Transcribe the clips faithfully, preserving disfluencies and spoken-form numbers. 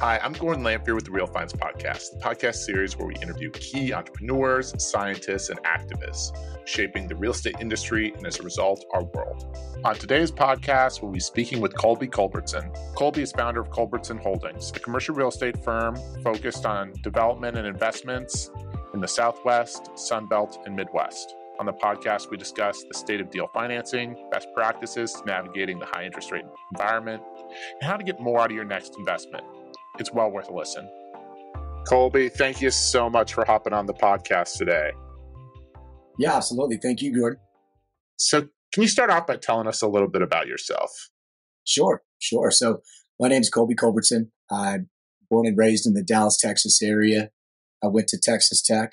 Hi, I'm Gordon Lampier with The Real Finds Podcast, the podcast series where we interview key entrepreneurs, scientists, and activists shaping the real estate industry and, as a result, our world. On today's podcast, we'll be speaking with Colby Culbertson. Colby is founder of Culbertson Holdings, a commercial real estate firm focused on development and investments in the Southwest, Sunbelt, and Midwest. On the podcast, we discuss the state of deal financing, best practices to navigating the high interest rate environment, and how to get more out of your next investment. It's well worth a listen. Colby, thank you so much for hopping on the podcast today. Yeah, absolutely. Thank you, Gordon. So can you start off by telling us a little bit about yourself? Sure, sure. So my name is Colby Culbertson. I'm born and raised in the Dallas, Texas area. I went to Texas Tech,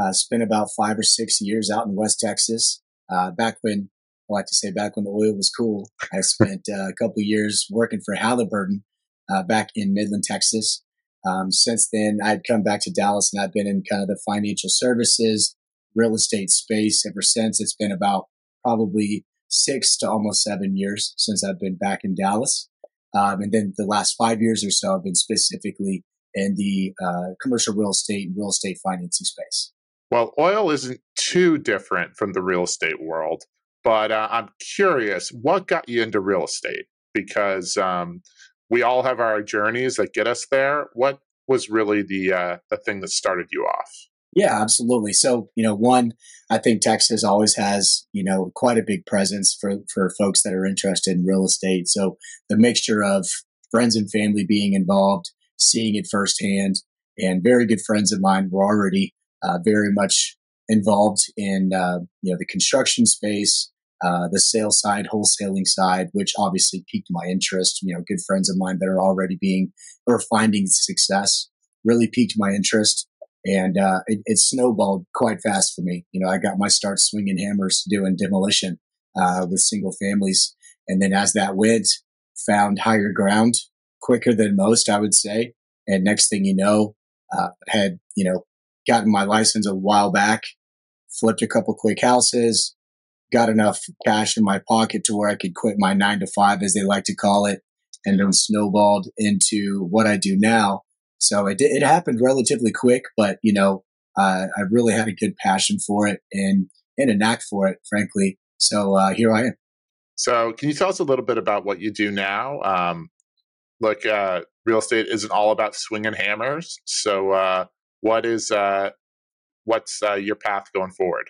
uh, spent about five or six years out in West Texas. Uh, back when, I like to say back when the oil was cool, I spent uh, a couple years working for Halliburton. Uh, back in Midland, Texas. Um, since then, I'd come back to Dallas, and I've been in kind of the financial services, real estate space ever since. It's been about probably six to almost seven years since I've been back in Dallas. Um, and then the last five years or so, I've been specifically in the uh, commercial real estate and real estate financing space. Well, oil isn't too different from the real estate world, but uh, I'm curious, what got you into real estate? Because um we all have our journeys that get us there. What was really the uh, the thing that started you off? Yeah, absolutely. So, you know, one, I think Texas always has, you know, quite a big presence for, for folks that are interested in real estate. So the mixture of friends and family being involved, seeing it firsthand, and very good friends of mine were already uh, very much involved in, uh, you know, the construction space, Uh, the sales side, wholesaling side, which obviously piqued my interest. You know, good friends of mine that are already being or finding success really piqued my interest, and uh, it, it snowballed quite fast for me. You know, I got my start swinging hammers, doing demolition uh, with single families, and then as that went, found higher ground quicker than most, I would say. And next thing you know, uh, had you know gotten my license a while back, flipped a couple quick houses. Got enough cash in my pocket to where I could quit my nine to five, as they like to call it, and then snowballed into what I do now. So it it happened relatively quick, but you know, uh, I really had a good passion for it and, and a knack for it, frankly. So uh, here I am. So can you tell us a little bit about what you do now? Um, look, uh, real estate isn't all about swinging hammers. So uh, what is uh, what's uh, your path going forward?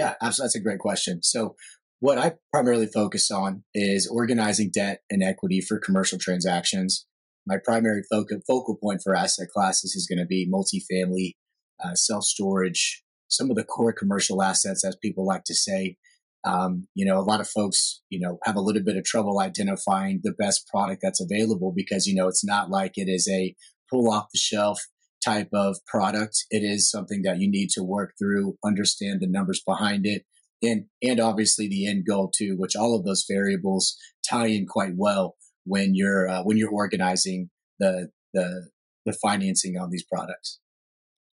Yeah, absolutely. That's a great question. So what I primarily focus on is organizing debt and equity for commercial transactions. My primary focus, focal point for asset classes is going to be multifamily, uh, self-storage, some of the core commercial assets, as people like to say. Um, you know, a lot of folks, you know, have a little bit of trouble identifying the best product that's available because, you know, it's not like it is a pull off the shelf type of product. It is something that you need to work through, understand the numbers behind it, and and obviously the end goal too, which all of those variables tie in quite well when you're uh, when you're organizing the the the financing on these products.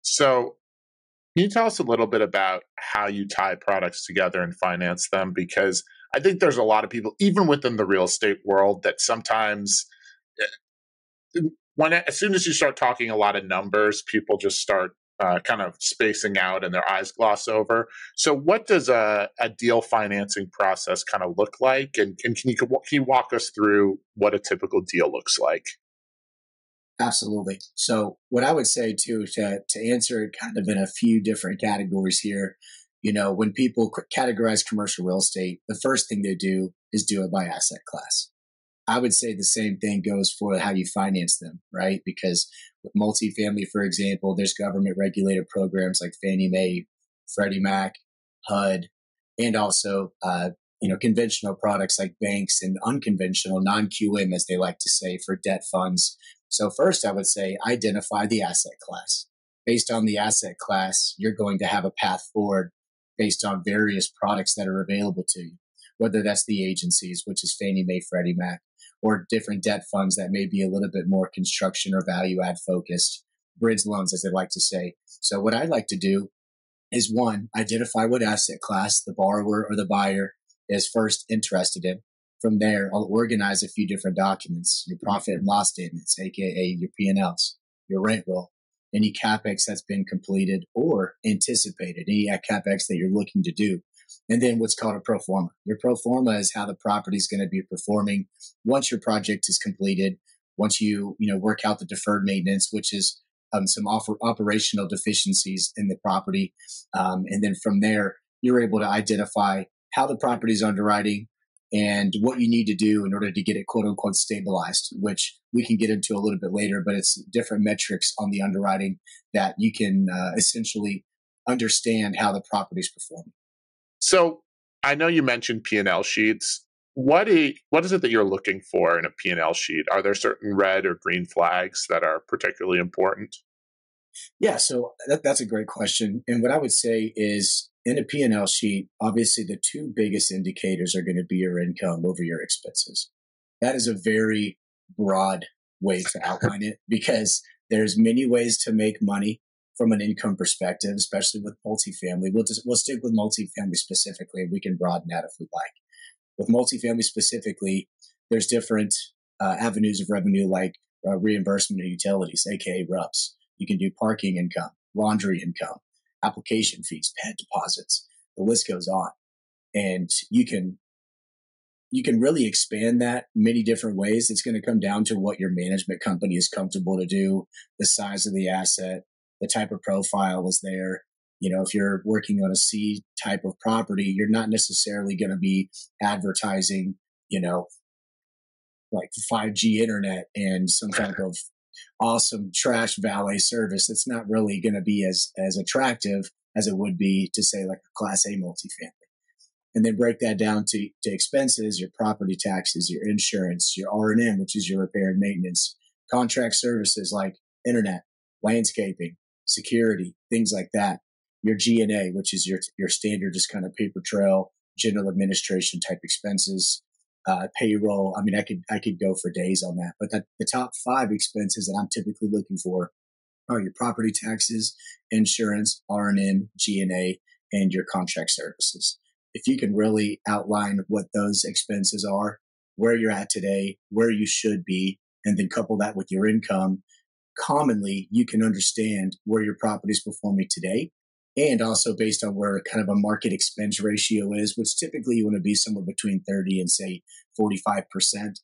So, can you tell us a little bit about how you tie products together and finance them? Because I think there's a lot of people, even within the real estate world, that sometimes. When, as soon as you start talking a lot of numbers, people just start uh, kind of spacing out and their eyes gloss over. So what does a, a deal financing process kind of look like? And, and can you can you walk us through what a typical deal looks like? Absolutely. So what I would say, too, to, to answer it kind of in a few different categories here, you know, when people categorize commercial real estate, the first thing they do is do it by asset class. I would say the same thing goes for how you finance them, right? Because with multifamily, for example, there's government regulated programs like Fannie Mae, Freddie Mac, H U D, and also, uh, you know, conventional products like banks and unconventional non-Q M, as they like to say, for debt funds. So first, I would say identify the asset class. Based on the asset class, you're going to have a path forward based on various products that are available to you, whether that's the agencies, which is Fannie Mae, Freddie Mac, or different debt funds that may be a little bit more construction or value add focused, bridge loans, as they like to say. So what I like to do is, one, identify what asset class the borrower or the buyer is first interested in. from there, I'll organize a few different documents, your profit and loss statements, aka your P and Ls, your rent roll, any CapEx that's been completed or anticipated, any CapEx that you're looking to do. And then what's called a pro forma. Your pro forma is how the property is going to be performing once your project is completed, once you, you know, work out the deferred maintenance, which is um, some offer operational deficiencies in the property. Um, and then from there, you're able to identify how the property is underwriting and what you need to do in order to get it quote unquote stabilized, which we can get into a little bit later, but it's different metrics on the underwriting that you can uh, essentially understand how the property is performing. So I know you mentioned P and L sheets. What, a, what is it that you're looking for in a P and L sheet? Are there certain red or green flags that are particularly important? Yeah, so that, that's a great question. And what I would say is in a P and L sheet, obviously the two biggest indicators are going to be your income over your expenses. That is a very broad way to outline it because there's many ways to make money from an income perspective, especially with multifamily. We'll just, we'll stick with multifamily specifically. We can broaden that if we like. With multifamily specifically, there's different uh, avenues of revenue like uh, reimbursement of utilities, aka R U P S. You can do parking income, laundry income, application fees, pet deposits. The list goes on, and you can you can really expand that many different ways. It's going to come down to what your management company is comfortable to do, the size of the asset, the type of profile is there. You know, if you're working on a C type of property, you're not necessarily going to be advertising, you know, like five G internet and some type of awesome trash valet service. It's not really going to be as, as attractive as it would be to say like a class A multifamily. And then break that down to, to expenses, your property taxes, your insurance, your R and M, which is your repair and maintenance, contract services like internet, landscaping, security, things like that. Your G and A, which is your your standard just kind of paper trail, general administration type expenses, uh, payroll. I mean, I could I could go for days on that. But that, the top five expenses that I'm typically looking for are your property taxes, insurance, R and M, G and A, and your contract services. If you can really outline what those expenses are, where you're at today, where you should be, and then couple that with your income, commonly you can understand where your property is performing today. And also based on where kind of a market expense ratio is, which typically you want to be somewhere between thirty and say forty-five percent.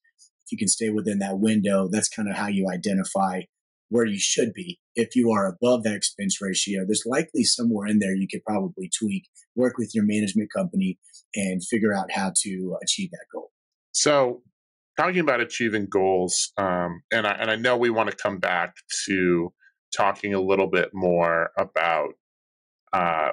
If you can stay within that window, that's kind of how you identify where you should be. If you are above that expense ratio, there's likely somewhere in there you could probably tweak, work with your management company, and figure out how to achieve that goal. So talking about achieving goals, um, and I, and I know we want to come back to talking a little bit more about Uh,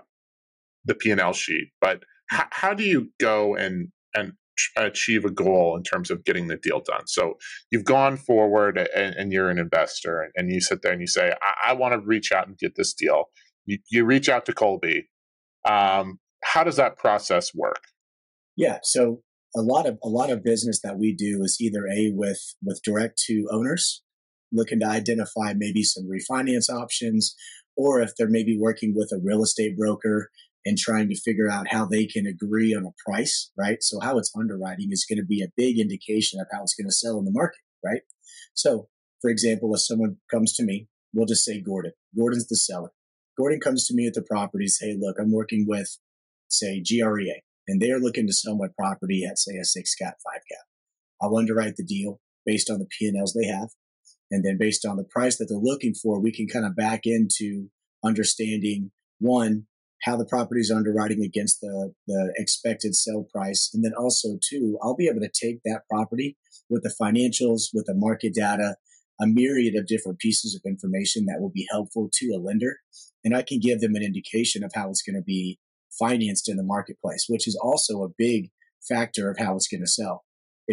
the P and L sheet, but h- how do you go and and tr- achieve a goal in terms of getting the deal done? So you've gone forward and, and you're an investor, and, and you sit there and you say, I, I want to reach out and get this deal. You, you reach out to Colby. Um, how does that process work? Yeah, so a lot of a lot of business that we do is either a with with direct to owners, looking to identify maybe some refinance options, or if they're maybe working with a real estate broker and trying to figure out how they can agree on a price, right? So how it's underwriting is going to be a big indication of how it's going to sell in the market, right? So for example, if someone comes to me, we'll just say Gordon. Gordon's the seller. Gordon comes to me at the property, say, look, I'm working with, say, G R E A, and they're looking to sell my property at, say, a six cap, five cap. I'll underwrite the deal based on the P and Ls they have. And then based on the price that they're looking for, we can kind of back into understanding, one, how the property is underwriting against the, the expected sale price. And then also, two, I'll be able to take that property with the financials, with the market data, a myriad of different pieces of information that will be helpful to a lender. And I can give them an indication of how it's going to be financed in the marketplace, which is also a big factor of how it's going to sell.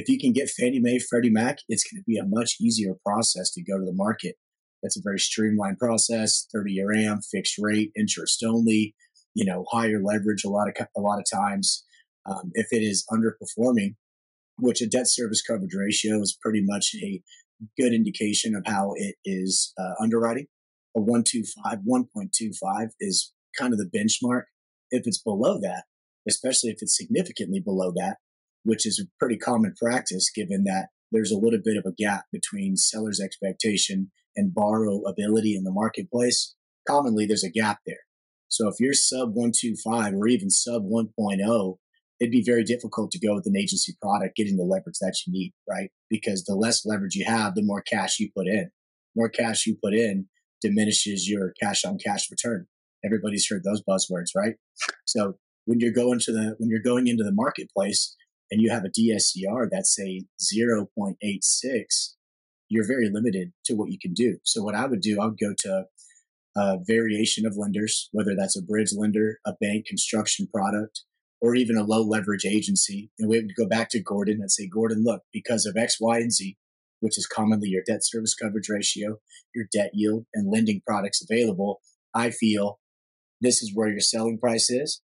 If you can get Fannie Mae, Freddie Mac, it's going to be a much easier process to go to the market. That's a very streamlined process, thirty-year A M, fixed rate, interest only, you know, higher leverage a lot of a lot of times. Um, if it is underperforming, which a debt service coverage ratio is pretty much a good indication of how it is uh, underwriting. A one twenty-five, one point two five is kind of the benchmark. If it's below that, especially if it's significantly below that, which is a pretty common practice given that there's a little bit of a gap between seller's expectation and borrowability in the marketplace. Commonly, there's a gap there. So if you're sub one twenty-five or even sub one point oh, it'd be very difficult to go with an agency product, getting the leverage that you need, right? Because the less leverage you have, the more cash you put in. More cash you put in diminishes your cash on cash return. Everybody's heard those buzzwords, right? So when you're going to the, when you're going into the marketplace and you have a D S C R that's a zero point eight six, you're very limited to what you can do. So what I would do, I would go to a variation of lenders, whether that's a bridge lender, a bank construction product, or even a low leverage agency. And we would go back to Gordon and say, Gordon, look, because of X, Y, and Z, which is commonly your debt service coverage ratio, your debt yield, and lending products available, I feel this is where your selling price is.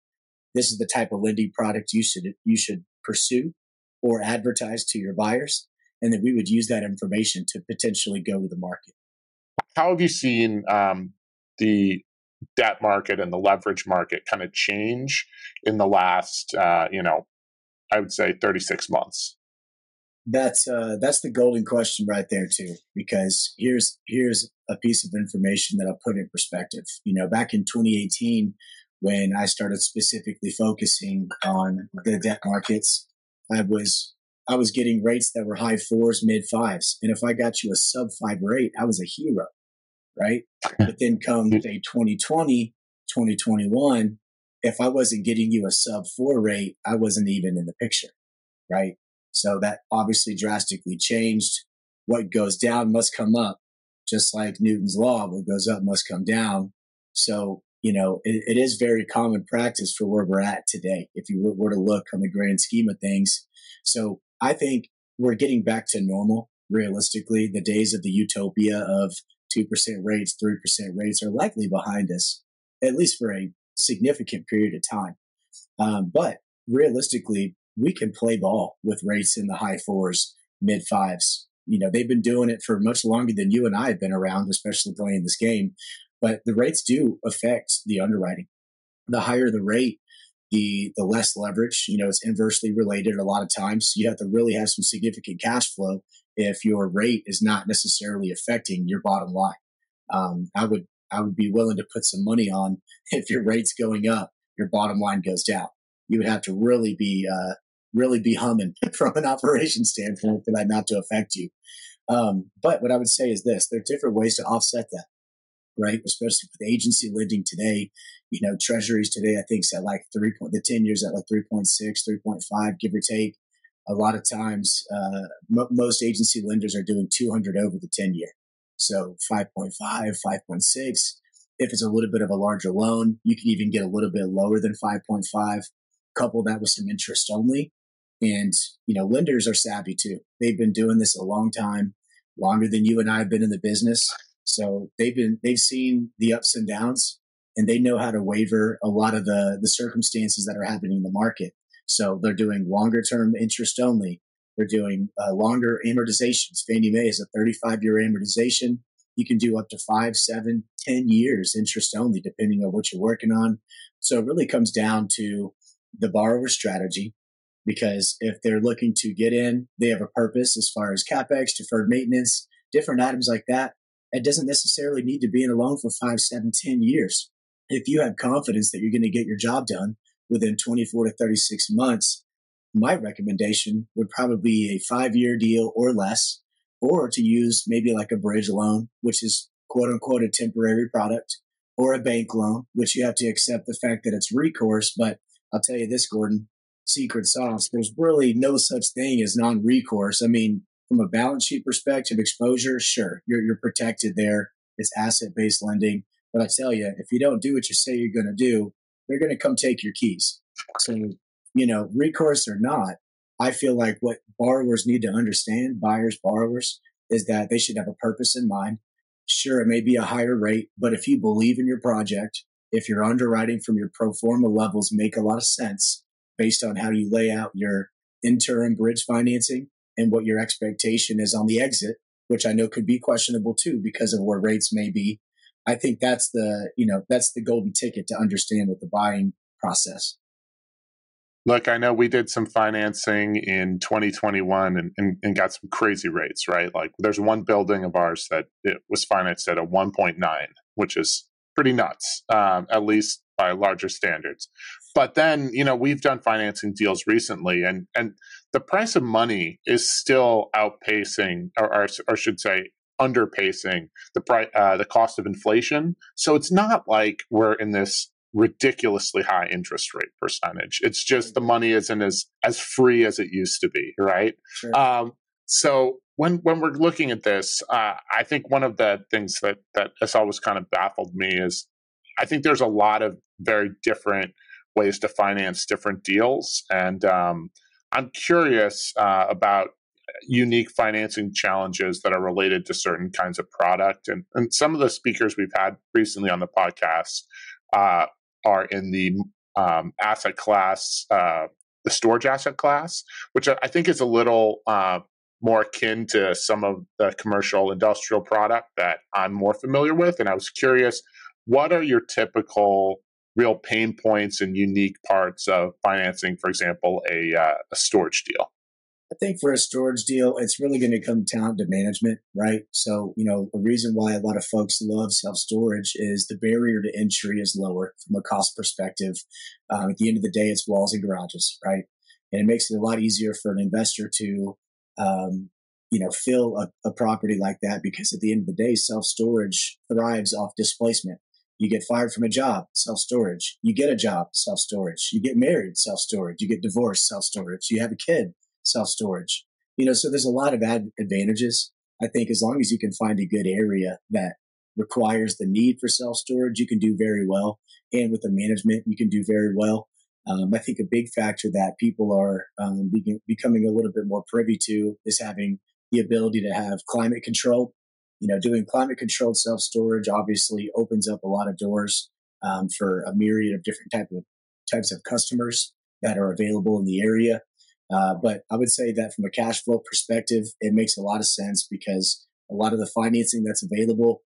This is the type of lending product you should you should pursue or advertise to your buyers. And that we would use that information to potentially go to the market. How have you seen um, the debt market and the leverage market kind of change in the last, uh, you know, I would say thirty-six months? That's uh, that's the golden question right there too, because here's here's a piece of information that I'll put in perspective. You know, back in twenty eighteen, when I started specifically focusing on the debt markets, I was I was getting rates that were high fours, mid fives, and if I got you a sub five rate, I was a hero, right? But then come say twenty twenty, twenty twenty-one, if I wasn't getting you a sub four rate, I wasn't even in the picture, right? So that obviously drastically changed. What goes down must come up, just like Newton's law, what goes up must come down. So, you know, it, it is very common practice for where we're at today, if you were to look on the grand scheme of things. So I think we're getting back to normal. Realistically, the days of the utopia of two percent rates, three percent rates are likely behind us, at least for a significant period of time. Um, but realistically, we can play ball with rates in the high fours, mid fives. You know, they've been doing it for much longer than you and I have been around, especially playing this game. But the rates do affect the underwriting. The higher the rate, the the less leverage. You know, it's inversely related a lot of times. You have to really have some significant cash flow if your rate is not necessarily affecting your bottom line. Um, I would I would be willing to put some money on if your rate's going up, your bottom line goes down. You would have to really be uh, really be humming from an operation standpoint for that not to affect you. Um, but what I would say is this: there are different ways to offset that, right? Especially with agency lending today. You know, treasuries today, I think, is at like three point the ten years at like three point six, three point five, give or take. A lot of times, uh, m- most agency lenders are doing two hundred over the ten year, so five point five, five point six. If it's a little bit of a larger loan, you can even get a little bit lower than five point five. Couple that with some interest only. And, you know, lenders are savvy too. They've been doing this a long time, longer than you and I have been in the business. So they've been, they've seen the ups and downs, and they know how to waver a lot of the, the circumstances that are happening in the market. So they're doing longer term interest only. They're doing uh, longer amortizations. Fannie Mae is a thirty-five year amortization. You can do up to five, seven, ten years interest only, depending on what you're working on. So it really comes down to the borrower strategy, because if they're looking to get in, they have a purpose as far as CapEx, deferred maintenance, different items like that. It doesn't necessarily need to be in a loan for five, seven, ten years. If you have confidence that you're going to get your job done within twenty-four to thirty-six months, my recommendation would probably be a five-year deal or less, or to use maybe like a bridge loan, which is quote unquote a temporary product, or a bank loan, which you have to accept the fact that it's recourse. But I'll tell you this, Gordon, secret sauce, there's really no such thing as non-recourse. I mean, from a balance sheet perspective, exposure, sure, you're, you're protected there. It's asset-based lending. But I tell you, if you don't do what you say you're going to do, they're going to come take your keys. So, you know, recourse or not, I feel like what borrowers need to understand, buyers, borrowers, is that they should have a purpose in mind. Sure, it may be a higher rate, but if you believe in your project, if your underwriting from your pro forma levels make a lot of sense based on how you lay out your interim bridge financing and what your expectation is on the exit, which I know could be questionable too because of where rates may be, I think that's the, you know, that's the golden ticket to understand with the buying process. Look, I know we did some financing in twenty twenty-one and, and, and got some crazy rates, right? Like there's one building of ours that it was financed at a one point nine, which is pretty nuts, um, at least by larger standards. But then, you know, we've done financing deals recently and, and the price of money is still outpacing or, or, or should say underpacing the price, uh, the cost of inflation. So it's not like we're in this ridiculously high interest rate percentage. It's just the money isn't as, as free as it used to be, right? Sure. Um, so when when we're looking at this, uh, I think one of the things that, that has always kind of baffled me is I think there's a lot of very different ways to finance different deals. And um, I'm curious uh, about unique financing challenges that are related to certain kinds of product. And, and some of the speakers we've had recently on the podcast uh, are in the um, asset class, uh, the storage asset class, which I think is a little uh, more akin to some of the commercial industrial product that I'm more familiar with. And I was curious, what are your typical real pain points and unique parts of financing, for example, a, uh, a storage deal? I think for a storage deal, it's really going to come down to management, right? So, you know, the reason why a lot of folks love self-storage is the barrier to entry is lower from a cost perspective. Um, at the end of the day, it's walls and garages, right? And it makes it a lot easier for an investor to, um, you know, fill a, a property like that, because at the end of the day, self-storage thrives off displacement. You get fired from a job, self-storage. You get a job, self-storage. You get married, self-storage. You get divorced, self-storage. You have a kid, self-storage. You know, so there's a lot of ad- advantages. I think as long as you can find a good area that requires the need for self-storage, you can do very well. And with the management, you can do very well. Um, I think a big factor that people are um, be- becoming a little bit more privy to is having the ability to have climate control. You know, doing climate controlled self-storage obviously opens up a lot of doors um, for a myriad of different type of types of customers that are available in the area. Uh, but I would say that from a cash flow perspective, it makes a lot of sense because a lot of the financing that's available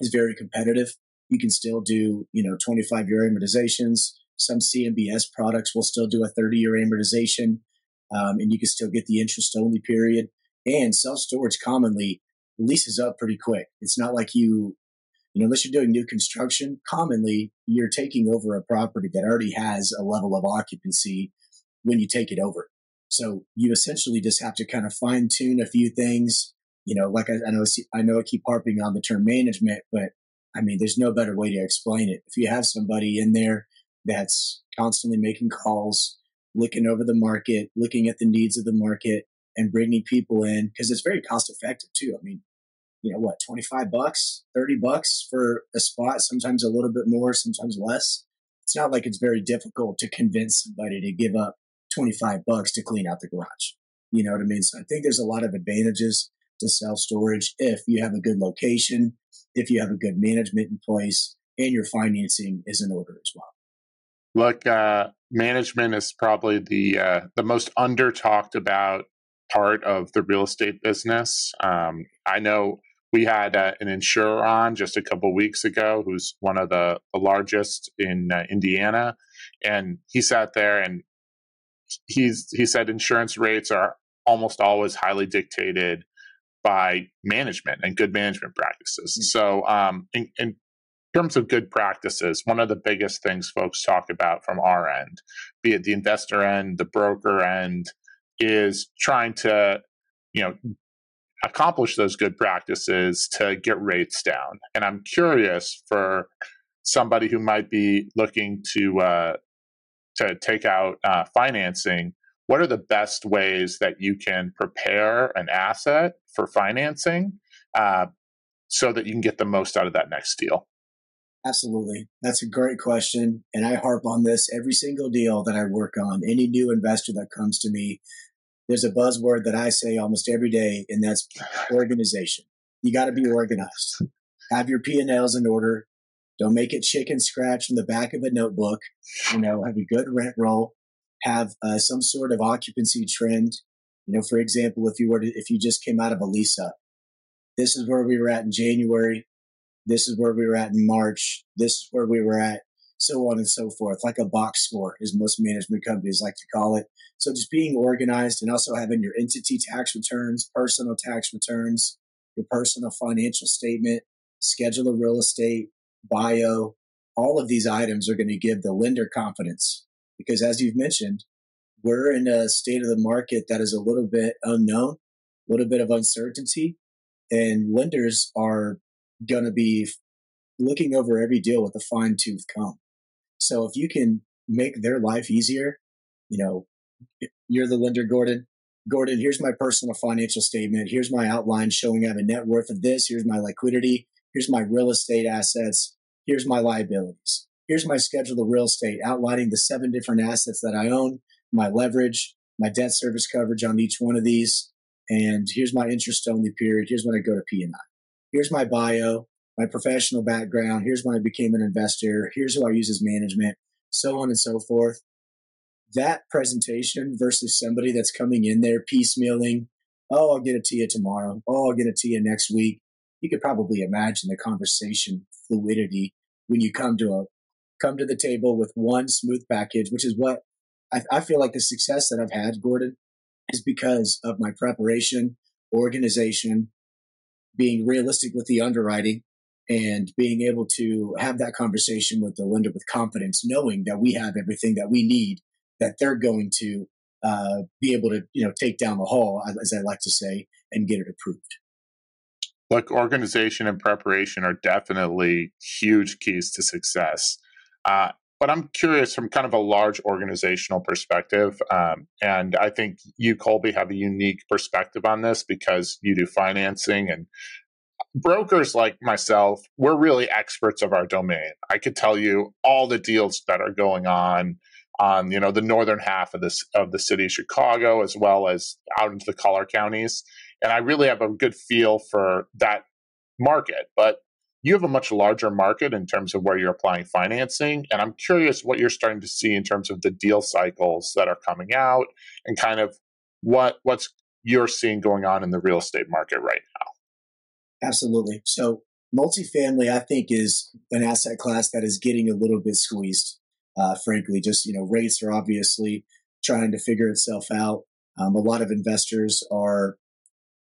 is very competitive. You can still do, you know, twenty-five year amortizations. Some C M B S products will still do a thirty year amortization, um, and you can still get the interest only period. And self-storage commonly leases up pretty quick. It's not like you, you know, unless you're doing new construction, commonly you're taking over a property that already has a level of occupancy when you take it over. So you essentially just have to kind of fine tune a few things. You know, like I, I know, I know I keep harping on the term management, but I mean, there's no better way to explain it. If you have somebody in there that's constantly making calls, looking over the market, looking at the needs of the market and bringing people in, because it's very cost effective too. I mean, you know what, twenty-five bucks, thirty bucks for a spot, sometimes a little bit more, sometimes less. It's not like it's very difficult to convince somebody to give up twenty-five bucks to clean out the garage. You know what I mean? So I think there's a lot of advantages to self-storage if you have a good location, if you have a good management in place, and your financing is in order as well. Look, uh, management is probably the uh, the most under-talked about part of the real estate business. Um, I know we had uh, an insurer on just a couple of weeks ago who's one of the, the largest in uh, Indiana, and he sat there and He's, he said insurance rates are almost always highly dictated by management and good management practices. Mm-hmm. So um, in, in terms of good practices, one of the biggest things folks talk about from our end, be it the investor end, the broker end, is trying to, you know, accomplish those good practices to get rates down. And I'm curious for somebody who might be looking to uh, to take out uh, financing, what are the best ways that you can prepare an asset for financing uh, so that you can get the most out of that next deal? Absolutely. That's a great question. And I harp on this every single deal that I work on. Any new investor that comes to me, there's a buzzword that I say almost every day, and that's organization. You got to be organized. Have your P and L's in order. Don't make it chicken scratch from the back of a notebook. You know, have a good rent roll, have uh, some sort of occupancy trend. You know, for example, if you were to, if you just came out of a lease up, this is where we were at in January. This is where we were at in March. This is where we were at. so on and so forth, like a box score, as most management companies like to call it. So just being organized and also having your entity tax returns, personal tax returns, your personal financial statement, schedule of real estate, bio, all of these items are going to give the lender confidence. Because as you've mentioned, we're in a state of the market that is a little bit unknown, a little bit of uncertainty, and lenders are going to be looking over every deal with a fine tooth comb. So if you can make their life easier, you know, you're the lender, Gordon. Gordon, here's my personal financial statement. Here's my outline showing I have a net worth of this. Here's my liquidity. Here's my real estate assets. Here's my liabilities. Here's my schedule of real estate, outlining the seven different assets that I own, my leverage, my debt service coverage on each one of these. And here's my interest only period. Here's when I go to P and I. Here's my bio, my professional background. Here's when I became an investor. Here's who I use as management, so on and so forth. That presentation versus somebody that's coming in there piecemealing, oh, I'll get it to you tomorrow. Oh, I'll get it to you next week. You could probably imagine the conversation fluidity when you come to a come to the table with one smooth package, which is what I, I feel like the success that I've had, Gordon, is because of my preparation, organization, being realistic with the underwriting, and being able to have that conversation with the lender with confidence, knowing that we have everything that we need, that they're going to uh, be able to, you know, take down the hall, as I like to say, and get it approved. Look, organization and preparation are definitely huge keys to success. Uh, but I'm curious from kind of a large organizational perspective, um, and I think you, Colby, have a unique perspective on this because you do financing, and brokers like myself, we're really experts of our domain. I could tell you all the deals that are going on on, you know, the northern half of this of the city of Chicago, as well as out into the collar counties. And I really have a good feel for that market. But you have a much larger market in terms of where you're applying financing. And I'm curious what you're starting to see in terms of the deal cycles that are coming out and kind of what what's you're seeing going on in the real estate market right now. Absolutely. So multifamily, I think, is an asset class that is getting a little bit squeezed. Uh, frankly, just, you know, rates are obviously trying to figure itself out. Um, a lot of investors are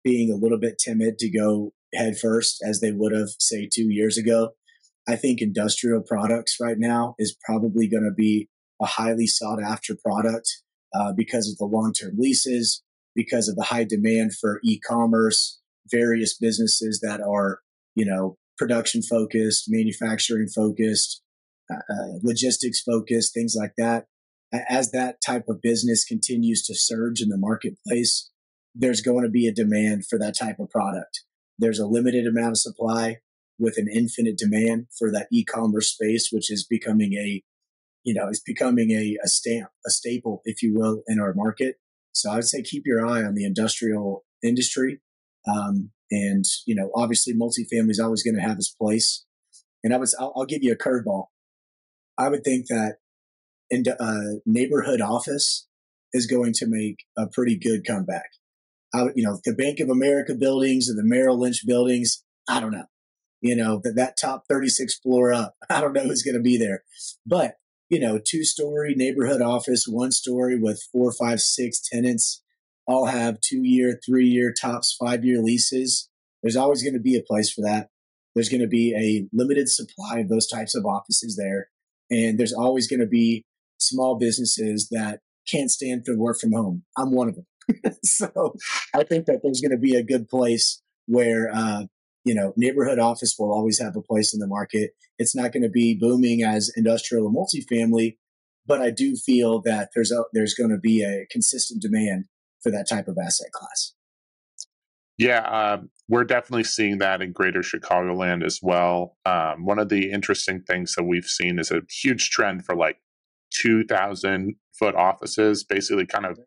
being a little bit timid to go head first as they would have, say, two years ago. I think industrial products right now is probably going to be a highly sought after product uh, because of the long-term leases, because of the high demand for e-commerce, various businesses that are, you know, production focused, manufacturing focused, Uh, logistics focus, things like that. As that type of business continues to surge in the marketplace, there's going to be a demand for that type of product. There's a limited amount of supply with an infinite demand for that e-commerce space, which is becoming a, you know, it's becoming a, a stamp, a staple, if you will, in our market. So I would say keep your eye on the industrial industry. Um, and, you know, obviously multifamily is always going to have its place. And I was, I'll, I'll give you a curveball. I would think that in uh, neighborhood office is going to make a pretty good comeback. I, you know, the Bank of America buildings and the Merrill Lynch buildings, I don't know. You know, that, that top thirty-sixth floor up, I don't know who's going to be there. But, you know, two-story neighborhood office, one-story with four, five, six tenants, all have two-year, three-year, tops five-year leases. There's always going to be a place for that. There's going to be a limited supply of those types of offices there. And there's always going to be small businesses that can't stand for work from home. I'm one of them. So I think that there's going to be a good place where, uh, you know, neighborhood office will always have a place in the market. It's not going to be booming as industrial and multifamily, but I do feel that there's a, there's going to be a consistent demand for that type of asset class. Yeah, um, we're definitely seeing that in greater Chicagoland as well. Um, one of the interesting things that we've seen is a huge trend for like two thousand foot offices, basically kind of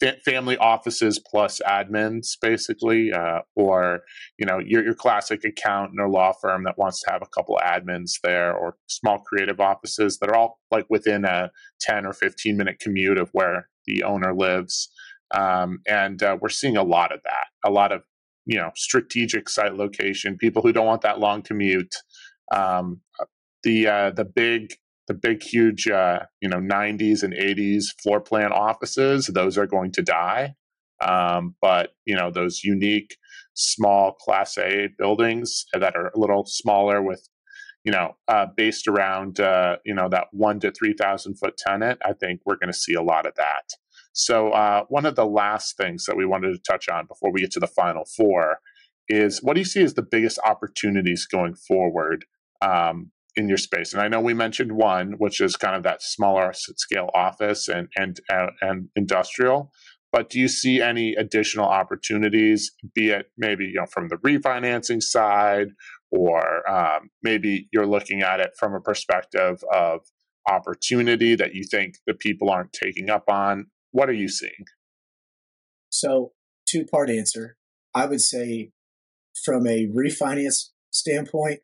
fa- family offices plus admins, basically, uh, or, you know, your, your classic accountant or law firm that wants to have a couple admins there, or small creative offices that are all like within a ten or fifteen minute commute of where the owner lives. Um, and uh, we're seeing a lot of that, a lot of, you know, strategic site location, people who don't want that long commute. Um, the uh, the big the big, huge, uh, you know, nineties and eighties floor plan offices, those are going to die. Um, but, you know, those unique, small Class A buildings that are a little smaller with, you know, uh, based around, uh, you know, that one to three thousand foot tenant, I think we're going to see a lot of that. So uh, one of the last things that we wanted to touch on before we get to the final four is, what do you see as the biggest opportunities going forward um, in your space? And I know we mentioned one, which is kind of that smaller scale office and and uh, and industrial. But do you see any additional opportunities, be it maybe, you know, from the refinancing side, or um, maybe you're looking at it from a perspective of opportunity that you think the people aren't taking up on? What are you seeing? So, two-part answer. I would say from a refinance standpoint,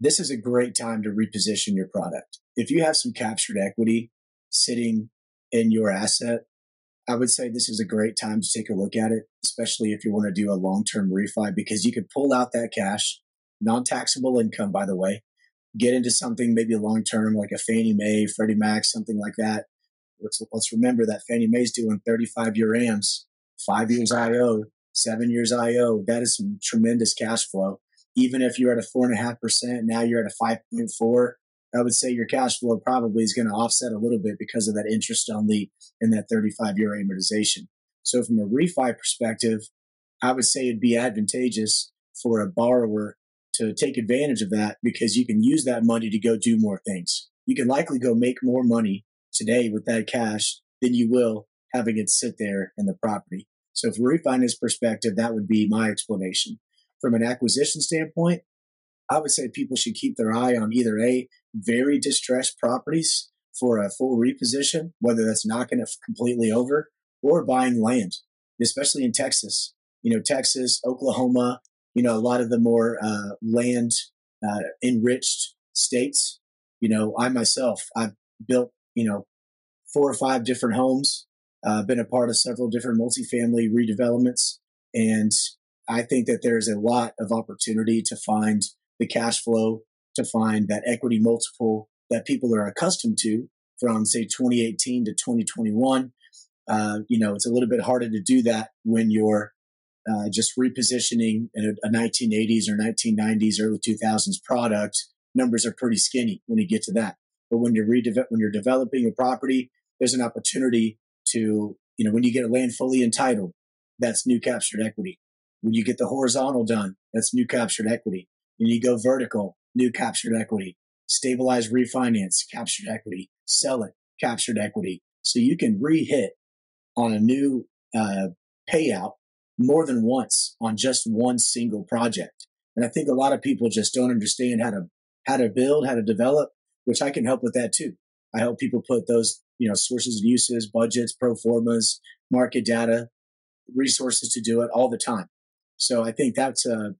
this is a great time to reposition your product. If you have some captured equity sitting in your asset, I would say this is a great time to take a look at it, especially if you want to do a long-term refi, because you could pull out that cash, non-taxable income, by the way, get into something maybe long-term like a Fannie Mae, Freddie Mac, something like that. Let's, let's remember that Fannie Mae's doing thirty-five year A Ms, five years I O, seven years I O. That is some tremendous cash flow. Even if you're at a four and a half percent, now you're at a five point four. I would say your cash flow probably is going to offset a little bit because of that interest only in that thirty-five year amortization. So from a refi perspective, I would say it'd be advantageous for a borrower to take advantage of that, because you can use that money to go do more things. You can likely go make more money today with that cash than you will having it sit there in the property. So from a refinance perspective, that would be my explanation. From an acquisition standpoint, I would say people should keep their eye on either A, very distressed properties for a full reposition, whether that's knocking it completely over, or buying land, especially in Texas. You know, Texas, Oklahoma, you know, a lot of the more uh, land uh, enriched states. You know, I myself, I've built, you know, four or five different homes, uh, been a part of several different multifamily redevelopments. And I think that there's a lot of opportunity to find the cash flow, to find that equity multiple that people are accustomed to from, say, twenty eighteen to twenty twenty-one. Uh, you know, it's a little bit harder to do that when you're uh, just repositioning in a, a nineteen eighties or nineteen nineties, early two thousands product. Numbers are pretty skinny when you get to that. But when you're redeve- when you're developing a property, there's an opportunity to, you know, when you get a land fully entitled, that's new captured equity. When you get the horizontal done, that's new captured equity. When you go vertical, new captured equity. Stabilize, refinance, captured equity. Sell it, captured equity. So you can re-hit on a new uh, payout more than once on just one single project. And I think a lot of people just don't understand how to how to build, how to develop, which I can help with that too. I help people put those, you know, sources and uses, budgets, pro formas, market data, resources to do it all the time. So I think that's a,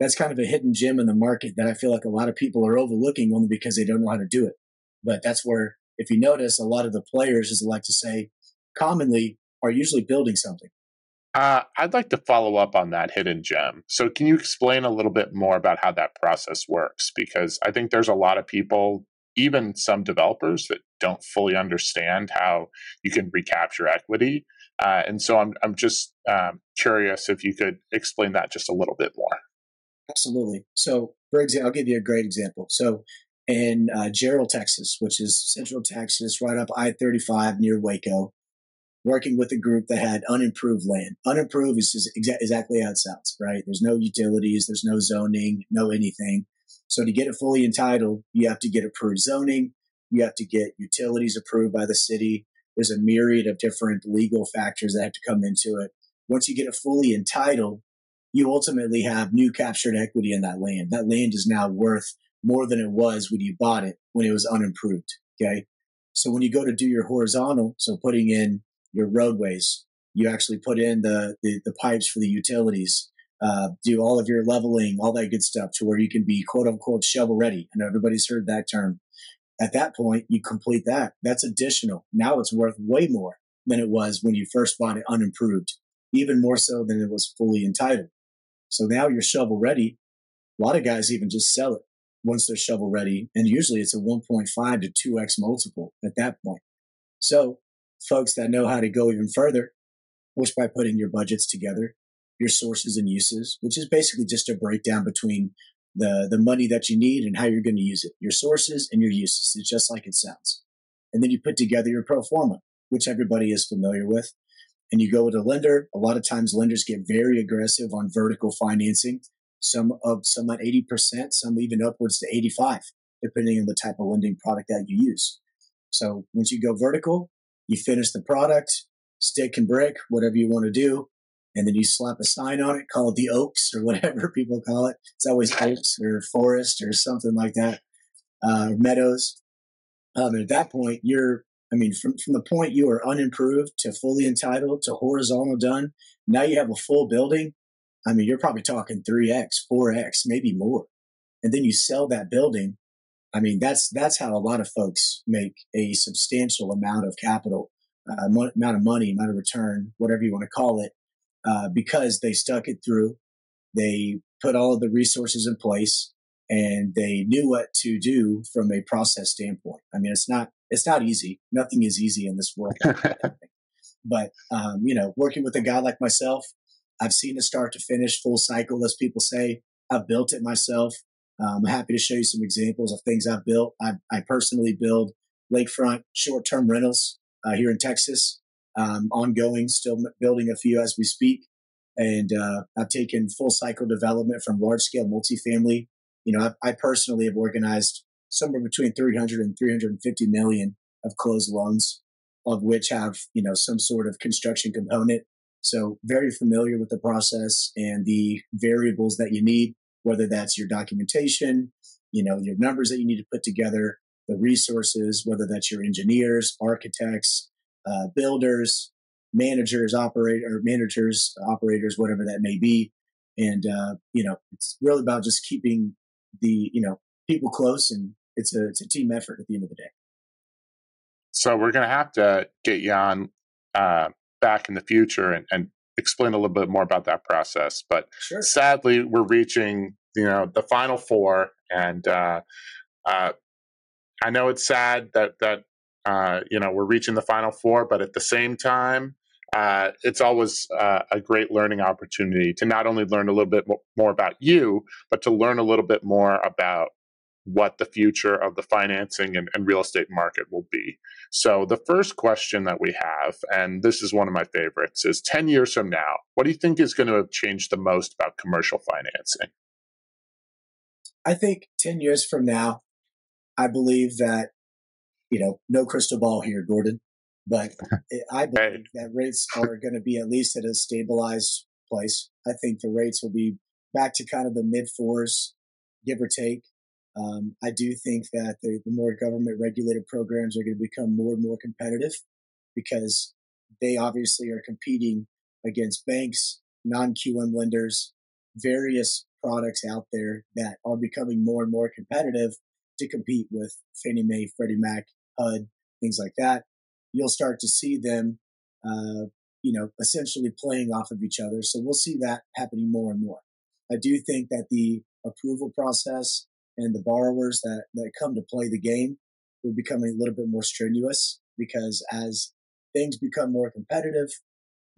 that's kind of a hidden gem in the market that I feel like a lot of people are overlooking only because they don't know how to do it. But that's where, if you notice, a lot of the players, as I like to say, commonly are usually building something. Uh, I'd like to follow up on that hidden gem. So can you explain a little bit more about how that process works? Because I think there's a lot of people, even some developers, that don't fully understand how you can recapture equity. Uh, and so I'm I'm just um, curious if you could explain that just a little bit more. Absolutely. So for example, I'll give you a great example. So in uh, Gerald, Texas, which is central Texas, right up I thirty-five near Waco, working with a group that had unimproved land. Unimproved is just exa- exactly how it sounds, right? There's no utilities, there's no zoning, no anything. So to get it fully entitled, you have to get approved zoning. You have to get utilities approved by the city. There's a myriad of different legal factors that have to come into it. Once you get it fully entitled, you ultimately have new captured equity in that land. That land is now worth more than it was when you bought it, when it was unimproved. Okay. So when you go to do your horizontal, so putting in your roadways, you actually put in the, the, the pipes for the utilities. Uh, do all of your leveling, all that good stuff, to where you can be quote unquote shovel ready. I know everybody's heard that term. At that point, you complete that. That's additional. Now it's worth way more than it was when you first bought it unimproved, even more so than it was fully entitled. So now you're shovel ready. A lot of guys even just sell it. once they're shovel ready. And usually it's a one point five to two X multiple at that point. So folks that know how to go even further, which by putting your budgets together, your sources and uses, which is basically just a breakdown between the, the money that you need and how you're going to use it, your sources and your uses. It's just like it sounds. And then you put together your pro forma, which everybody is familiar with. And you go with a lender. A lot of times lenders get very aggressive on vertical financing, some up, some at eighty percent, some even upwards to eighty-five, depending on the type of lending product that you use. So once you go vertical, you finish the product, stick and brick, whatever you want to do. And then you slap a sign on it called the Oaks or whatever people call it. It's always Oaks or Forest or something like that, uh, Meadows. Um, and at that point, you're, I mean, from, from the point you are unimproved to fully entitled to horizontal done, now you have a full building. I mean, you're probably talking three X, four X, maybe more. And then you sell that building. I mean, that's that's how a lot of folks make a substantial amount of capital, uh, amount of money, amount of return, whatever you want to call it, uh, because they stuck it through. They put all of the resources in place, and they knew what to do from a process standpoint. I mean, it's not it's not easy. Nothing is easy in this world. But, um, you know, working with a guy like myself, I've seen the start to finish full cycle, as people say. I've built it myself. Um, I'm happy to show you some examples of things I've built. I, I personally build lakefront short-term rentals uh, here in Texas, um, ongoing, still building a few as we speak. And uh, I've taken full cycle development from large-scale multifamily. You know, I, I personally have organized somewhere between three hundred and three hundred fifty million of closed loans, of which have, you know, some sort of construction component. So very familiar with the process and the variables that you need, whether that's your documentation, you know, your numbers that you need to put together, the resources, whether that's your engineers, architects, uh, builders, managers, operator, managers, operators, whatever that may be. And, uh, you know, it's really about just keeping the, you know, people close, and it's a, it's a team effort at the end of the day. So we're going to have to get you on, uh, back in the future and, and explain a little bit more about that process. But sure. Sadly, we're reaching, you know, the final four. And uh, uh, I know it's sad that, that uh, you know, we're reaching the final four, but at the same time, uh, it's always uh, a great learning opportunity to not only learn a little bit more about you, but to learn a little bit more about what the future of the financing and, and real estate market will be. So the first question that we have, and this is one of my favorites, is ten years from now, what do you think is going to have changed the most about commercial financing? I think ten years from now, I believe that, you know, no crystal ball here, Gordon, but I believe hey. that rates are going to be at least at a stabilized place. I think the rates will be back to kind of the mid fours, give or take. Um, I do think that the, the more government regulated programs are going to become more and more competitive, because they obviously are competing against banks, non-Q M lenders, various products out there that are becoming more and more competitive to compete with Fannie Mae, Freddie Mac, H U D, things like that. You'll start to see them, uh, you know, essentially playing off of each other. So we'll see that happening more and more. I do think that the approval process and the borrowers that, that come to play the game will become a little bit more strenuous, because as things become more competitive,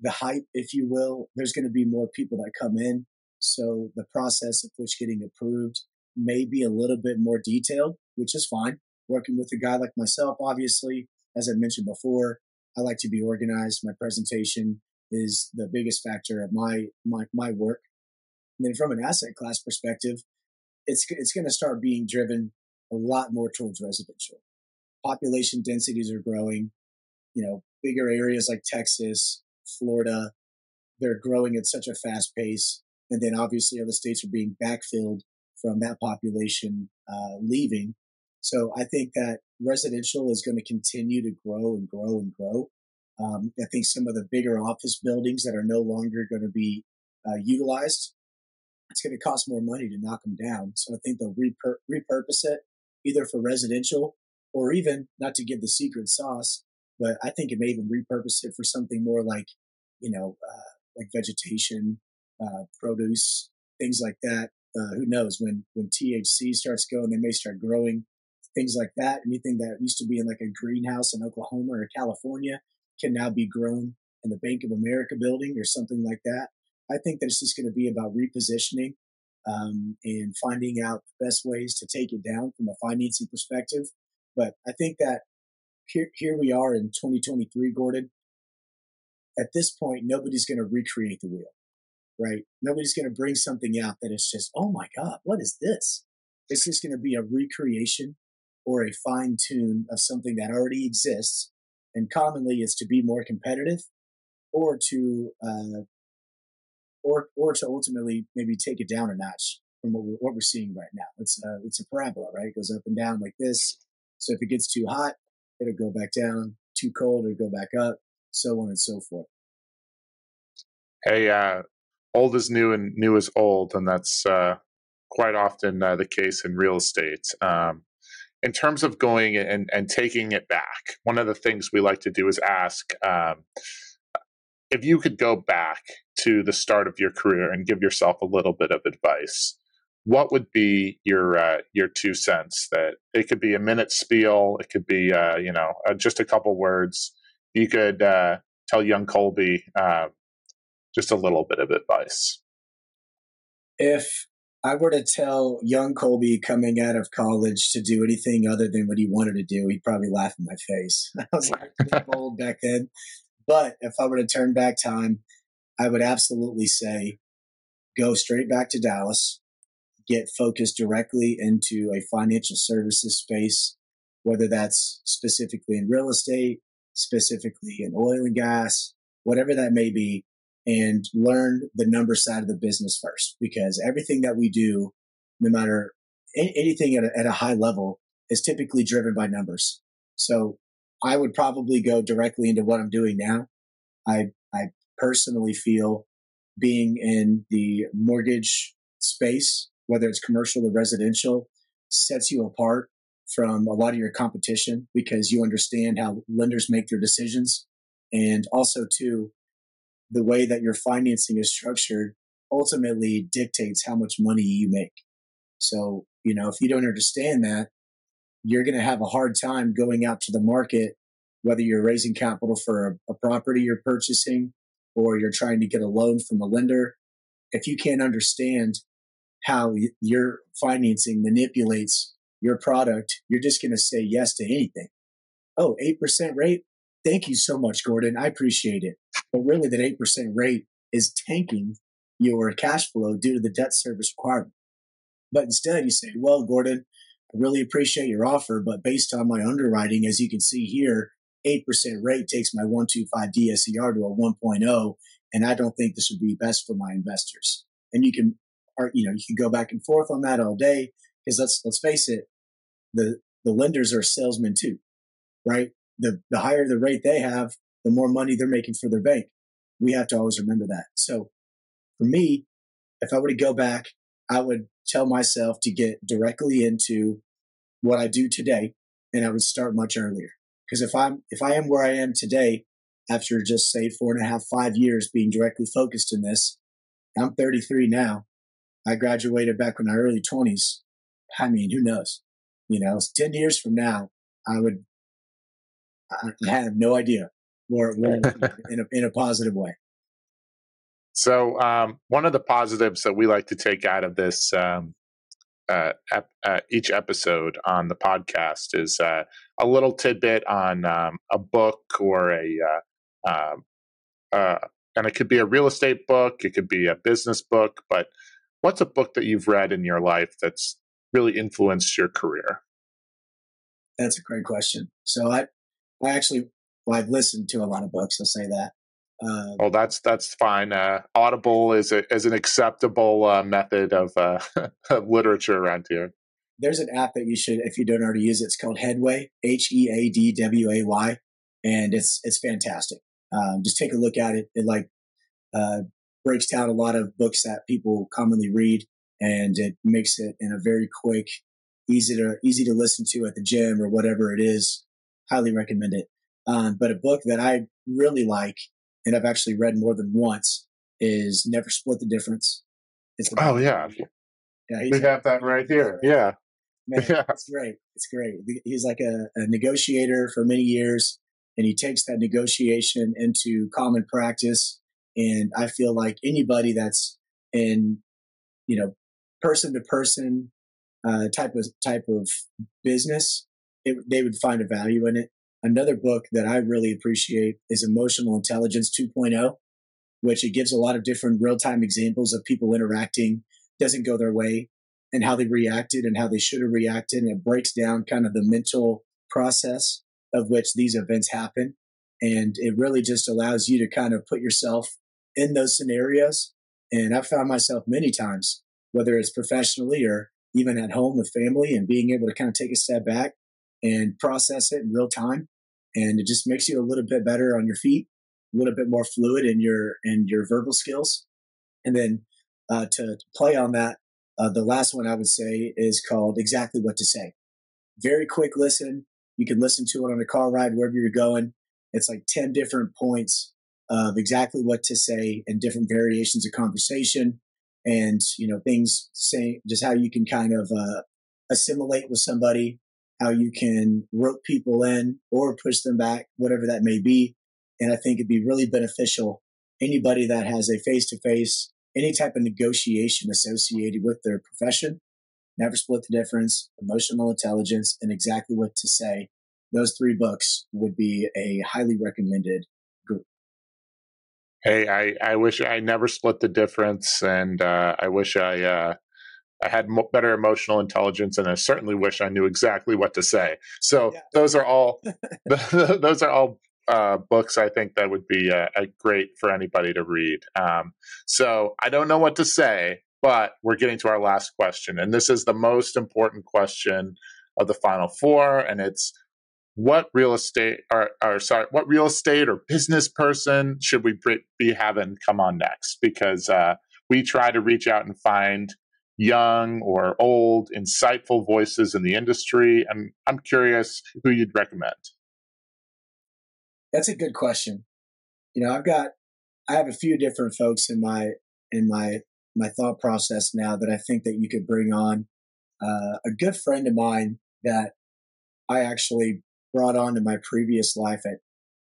the hype, if you will, there's going to be more people that come in. So the process of which getting approved may be a little bit more detailed, which is fine. Working with a guy like myself, obviously, as I mentioned before, I like to be organized. My presentation is the biggest factor of my, my, my work. And then from an asset class perspective, It's it's going to start being driven a lot more towards residential. Population densities are growing. You know, bigger areas like Texas, Florida, they're growing at such a fast pace. And then obviously other states are being backfilled from that population uh, leaving. So I think that residential is going to continue to grow and grow and grow. Um, I think some of the bigger office buildings that are no longer going to be uh, utilized, it's going to cost more money to knock them down. So I think they'll repur- repurpose it either for residential, or even, not to give the secret sauce, but I think it may even repurpose it for something more like, you know, uh, like vegetation, uh, produce, things like that. Uh, who knows when, when T H C starts going, they may start growing things like that. Anything that used to be in like a greenhouse in Oklahoma or California can now be grown in the Bank of America building or something like that. I think that it's just going to be about repositioning um, and finding out the best ways to take it down from a financing perspective. But I think that here, here we are in twenty twenty-three, Gordon. At this point, nobody's going to recreate the wheel, right? Nobody's going to bring something out that is just, oh my God, what is this? It's just going to be a recreation or a fine tune of something that already exists. And commonly it's to be more competitive or to, uh, or, or to ultimately maybe take it down a notch from what we're, what we're seeing right now. It's uh, it's a parabola, right? It goes up and down like this. So if it gets too hot, it'll go back down. Too cold, it'll go back up. So on and so forth. Hey, uh, old is new and new is old, and that's uh, quite often uh, the case in real estate. Um, in terms of going and, and taking it back, one of the things we like to do is ask um, if you could go back to the start of your career and give yourself a little bit of advice, what would be your uh, your two cents? That it could be a minute spiel, it could be uh, you know uh, just a couple words. You could uh, tell young Colby uh, just a little bit of advice. If I were to tell young Colby coming out of college to do anything other than what he wanted to do, he'd probably laugh in my face. I was like pretty bold back then. But if I were to turn back time, I would absolutely say go straight back to Dallas, get focused directly into a financial services space, whether that's specifically in real estate, specifically in oil and gas, whatever that may be, and learn the number side of the business first, because everything that we do, no matter anything at a, at a high level, is typically driven by numbers. So I would probably go directly into what I'm doing now. I, I personally feel being in the mortgage space, whether it's commercial or residential, sets you apart from a lot of your competition because you understand how lenders make their decisions. And also too, the way that your financing is structured ultimately dictates how much money you make. So, you know, if you don't understand that, you're going to have a hard time going out to the market, whether you're raising capital for a, a property you're purchasing or you're trying to get a loan from a lender. If you can't understand how your financing manipulates your product, you're just going to say yes to anything. Oh, eight percent rate? Thank you so much, Gordon. I appreciate it. But really that eight percent rate is tanking your cash flow due to the debt service requirement. But instead you say, well, Gordon, I really appreciate your offer, but based on my underwriting, as you can see here, eight percent rate takes my one twenty-five D S C R to a one point oh, and I don't think this would be best for my investors. And you can, or, you know, you can go back and forth on that all day. Because let's let's face it, the the lenders are salesmen too, right? The the higher the rate they have, the more money they're making for their bank. We have to always remember that. So for me, if I were to go back, I would tell myself to get directly into what I do today, and I would start much earlier. Because if I'm if I am where I am today, after just say four and a half, five years being directly focused in this, I'm thirty-three now. I graduated back in my early twenties. I mean, who knows? You know, ten years from now, I would I have no idea where it went in a, in a positive way. So um, one of the positives that we like to take out of this um, uh, ep- uh, each episode on the podcast is uh, a little tidbit on um, a book or a, uh, uh, uh, and it could be a real estate book, it could be a business book, but what's a book that you've read in your life that's really influenced your career? That's a great question. So I, I actually, well, I've listened to a lot of books. I'll say that. Um, oh, that's that's fine. Uh, Audible is a, is an acceptable uh, method of, uh, of literature around here. There's an app that you should, if you don't already use it, it's called Headway, H E A D W A Y, and it's it's fantastic. Um, just take a look at it. It like uh, breaks down a lot of books that people commonly read. And it makes it in a very quick, easy to easy to listen to at the gym or whatever it is. Highly recommend it. Um, but a book that I really like, and I've actually read more than once, is Never Split the Difference. It's about, oh, yeah. Yeah, we have that right here. Yeah. Man, yeah. It's great. It's great. He's like a, a negotiator for many years, and he takes that negotiation into common practice. And I feel like anybody that's in, you know, person to person uh, type of type of business, it, they would find a value in it. Another book that I really appreciate is Emotional Intelligence two point oh, which it gives a lot of different real-time examples of people interacting, doesn't go their way, and how they reacted and how they should have reacted. And it breaks down kind of the mental process of which these events happen. And it really just allows you to kind of put yourself in those scenarios. And I've found myself many times, whether it's professionally or even at home with family, and being able to kind of take a step back and process it in real time. And it just makes you a little bit better on your feet, a little bit more fluid in your in your verbal skills. And then uh, to, to play on that, Uh, the last one I would say is called Exactly What to Say. Very quick listen. You can listen to it on a car ride, wherever you're going. It's like ten different points of exactly what to say and different variations of conversation, and, you know, things saying just how you can kind of uh, assimilate with somebody, how you can rope people in or push them back, whatever that may be. And I think it'd be really beneficial. Anybody that has a face-to-face, any type of negotiation associated with their profession, Never Split the Difference, Emotional Intelligence, and Exactly What to Say. Those three books would be a highly recommended group. Hey, I, I wish I never split the difference, and uh, I wish I uh, I had mo- better emotional intelligence, and I certainly wish I knew exactly what to say. So yeah. those are all those are all. Uh, books, I think that would be uh, a great for anybody to read. Um, so I don't know what to say, but we're getting to our last question. And this is the most important question of the final four. And it's what real estate or, or sorry, what real estate or business person should we be having come on next? Because uh, we try to reach out and find young or old, insightful voices in the industry. And I'm curious who you'd recommend. That's a good question. You know, I've got, I have a few different folks in my, in my, my thought process now that I think that you could bring on. Uh, a good friend of mine that I actually brought on to my previous life at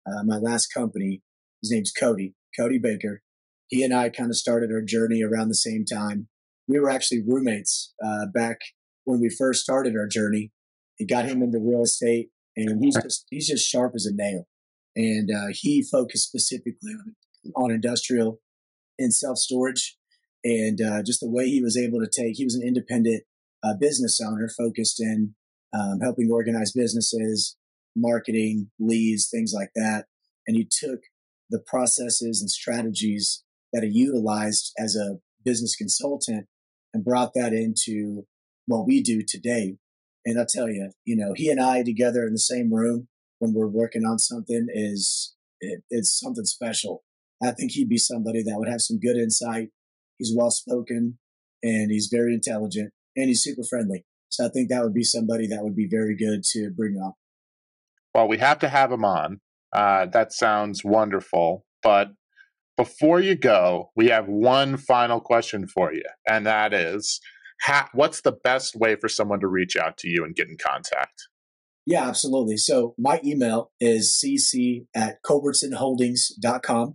uh, my last company, his name's Cody, Cody Baker. He and I kind of started our journey around the same time. We were actually roommates uh, back when we first started our journey. It got him into real estate, and he's just, he's just sharp as a nail. And uh, he focused specifically on, on industrial and self-storage, and uh, just the way he was able to take, he was an independent uh, business owner focused in um, helping organize businesses, marketing, leads, things like that. And he took the processes and strategies that he utilized as a business consultant and brought that into what we do today. And I'll tell you, you know, he and I together in the same room, when we're working on something, is it, it's something special. I think he'd be somebody that would have some good insight. He's well-spoken, and he's very intelligent, and he's super friendly. So I think that would be somebody that would be very good to bring on. Well, we have to have him on. Uh, that sounds wonderful. But before you go, we have one final question for you, and that is, ha- what's the best way for someone to reach out to you and get in contact? Yeah, absolutely. So my email is c c at culbertson holdings dot com,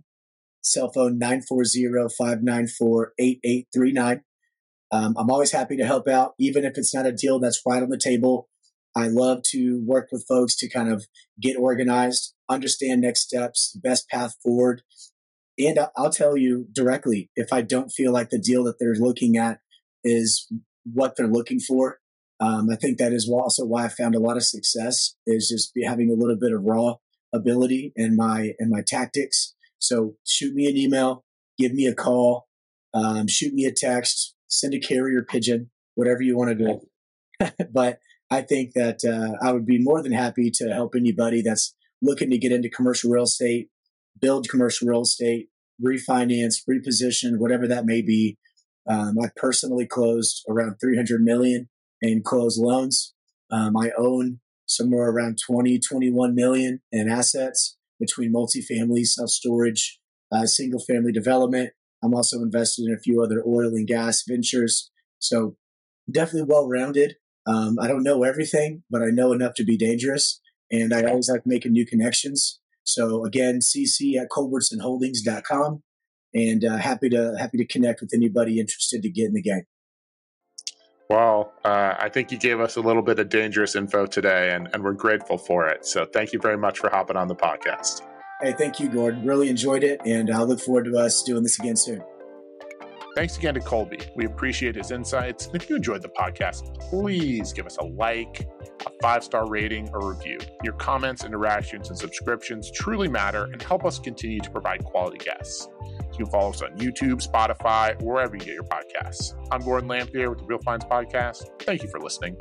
cell phone nine four zero, five nine four, eight eight three nine. Um, I'm always happy to help out, even if it's not a deal that's right on the table. I love to work with folks to kind of get organized, understand next steps, the best path forward. And I'll tell you directly, if I don't feel like the deal that they're looking at is what they're looking for. Um, I think that is also why I found a lot of success, is just be having a little bit of raw ability in my in my tactics. So shoot me an email, give me a call, um, shoot me a text, send a carrier pigeon, whatever you want to do. But I think that uh, I would be more than happy to help anybody that's looking to get into commercial real estate, build commercial real estate, refinance, reposition, whatever that may be. Um, I personally closed around three hundred million dollars. And closed loans. Um, I own somewhere around twenty, twenty-one million in assets between multifamily, self-storage, uh, single family development. I'm also invested in a few other oil and gas ventures. So definitely well-rounded. Um, I don't know everything, but I know enough to be dangerous. And I always like making new connections. So again, c c at culbertson holdings dot com, and uh, happy to happy to connect with anybody interested to get in the game. Wow. Uh, I think you gave us a little bit of dangerous info today, and, and we're grateful for it. So thank you very much for hopping on the podcast. Hey, thank you, Gordon. Really enjoyed it. And I look forward to us doing this again soon. Thanks again to Colby. We appreciate his insights. And if you enjoyed the podcast, please give us a like, a five-star rating, or review. Your comments, interactions, and subscriptions truly matter and help us continue to provide quality guests. You can follow us on YouTube, Spotify, or wherever you get your podcasts. I'm Gordon Lampier with The Real Finds Podcast. Thank you for listening.